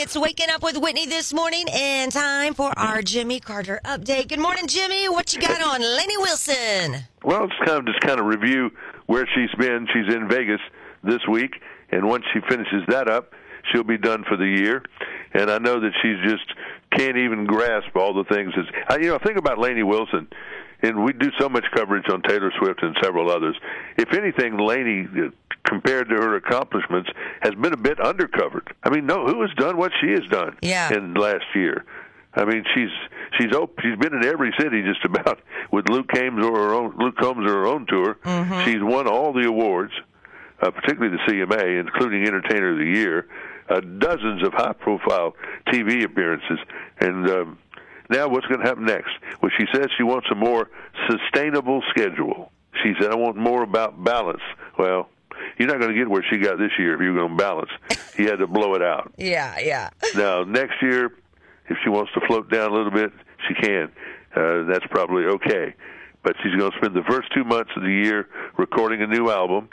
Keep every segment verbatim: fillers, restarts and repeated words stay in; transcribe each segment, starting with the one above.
It's Waking Up with Whitney this morning and time for our Jimmy Carter update. Good morning, Jimmy. What you got on Lainey Wilson? Well, it's kind of just kind of review where she's been. She's in Vegas this week, and once she finishes that up, she'll be done for the year. And I know that she just can't even grasp all the things. That's, you know, think about Lainey Wilson. And we do so much coverage on Taylor Swift and several others. If anything, Lainey, compared to her accomplishments, has been a bit undercovered. I mean, no, who has done what she has done yeah. in last year? I mean, she's she's she's been in every city just about with Luke Combs or her own Luke Combs or her own tour. Mm-hmm. She's won all the awards, uh, particularly the C M A, including Entertainer of the Year, uh, dozens of high-profile T V appearances, and. Um, Now what's going to happen next? Well, she says she wants a more sustainable schedule. She said, I want more about balance. Well, you're not going to get where she got this year if you're going to balance. He had to blow it out. Yeah, yeah. Now, next year, if she wants to float down a little bit, she can. Uh, that's probably okay. But she's going to spend the first two months of the year recording a new album,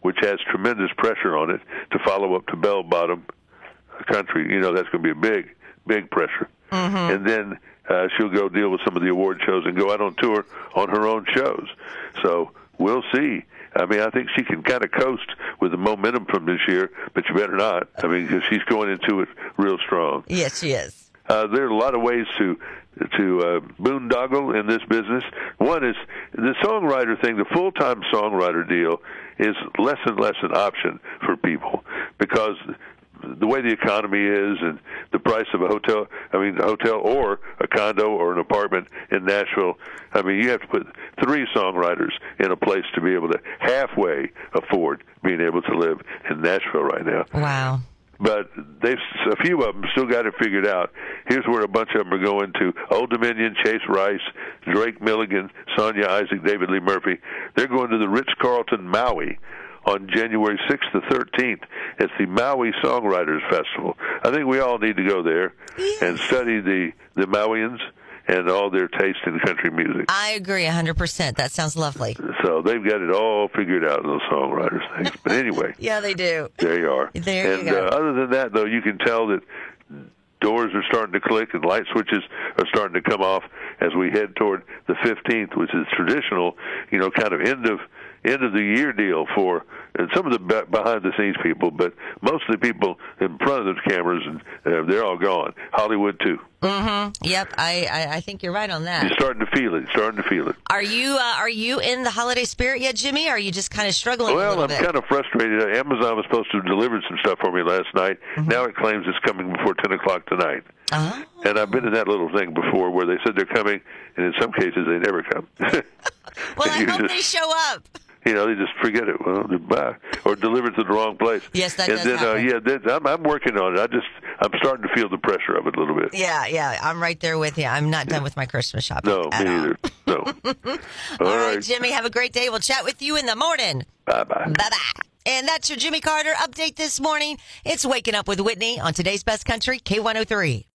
which has tremendous pressure on it, to follow up to Bell Bottom Country. You know, that's going to be a big, big pressure. Mm-hmm. And then uh, she'll go deal with some of the award shows and go out on tour on her own shows. So we'll see. I mean, I think she can kind of coast with the momentum from this year, but you better not. I mean, because she's going into it real strong. Yes, she is. Uh, there are a lot of ways to to uh, boondoggle in this business. One is the songwriter thing, the full-time songwriter deal is less and less an option for people because the way the economy is and the price of a hotel, I mean, a hotel or a condo or an apartment in Nashville, I mean, you have to put three songwriters in a place to be able to halfway afford being able to live in Nashville right now. Wow. But they've a few of them still got it figured out. Here's where a bunch of them are going to. Old Dominion, Chase Rice, Drake Milligan, Sonya Isaac, David Lee Murphy. They're going to the Ritz-Carlton Maui on January sixth to thirteenth. It's the Maui Songwriters Festival. I think we all need to go there yes. and study the, the Mauians and all their taste in country music. I agree one hundred percent. That sounds lovely. So they've got it all figured out, those songwriters things. But anyway. Yeah, they do. There you are. There and, you go. Uh, other than that, though, you can tell that doors are starting to click and light switches are starting to come off as we head toward the fifteenth, which is traditional, you know, kind of end of end of the year deal for and some of the be- behind the scenes people, but most of the people in front of the cameras and uh, they're all gone. Hollywood too. Mm-hmm. Yep. I, I, I think you're right on that. You're starting to feel it. Starting to feel it. Are you uh, are you in the holiday spirit yet, Jimmy? Or are you just kind of struggling? Well, a little I'm bit? kind of frustrated. Amazon was supposed to have delivered some stuff for me last night. Mm-hmm. Now it claims it's coming before ten o'clock tonight. Oh. And I've been in that little thing before where they said they're coming, and in some cases they never come. Well, I hope just, they show up. You know, they just forget it. Well, bye. Or deliver it to the wrong place. Yes, that and does then, happen. Uh, yeah, then I'm, I'm working on it. I just, I'm starting to feel the pressure of it a little bit. Yeah, yeah. I'm right there with you. I'm not yeah. done with my Christmas shopping. No, at me all. either. No. all, all right, right, Jimmy. Have a great day. We'll chat with you in the morning. Bye-bye. Bye-bye. And that's your Jimmy Carter update this morning. It's Waking Up with Whitney on Today's Best Country, K one oh three.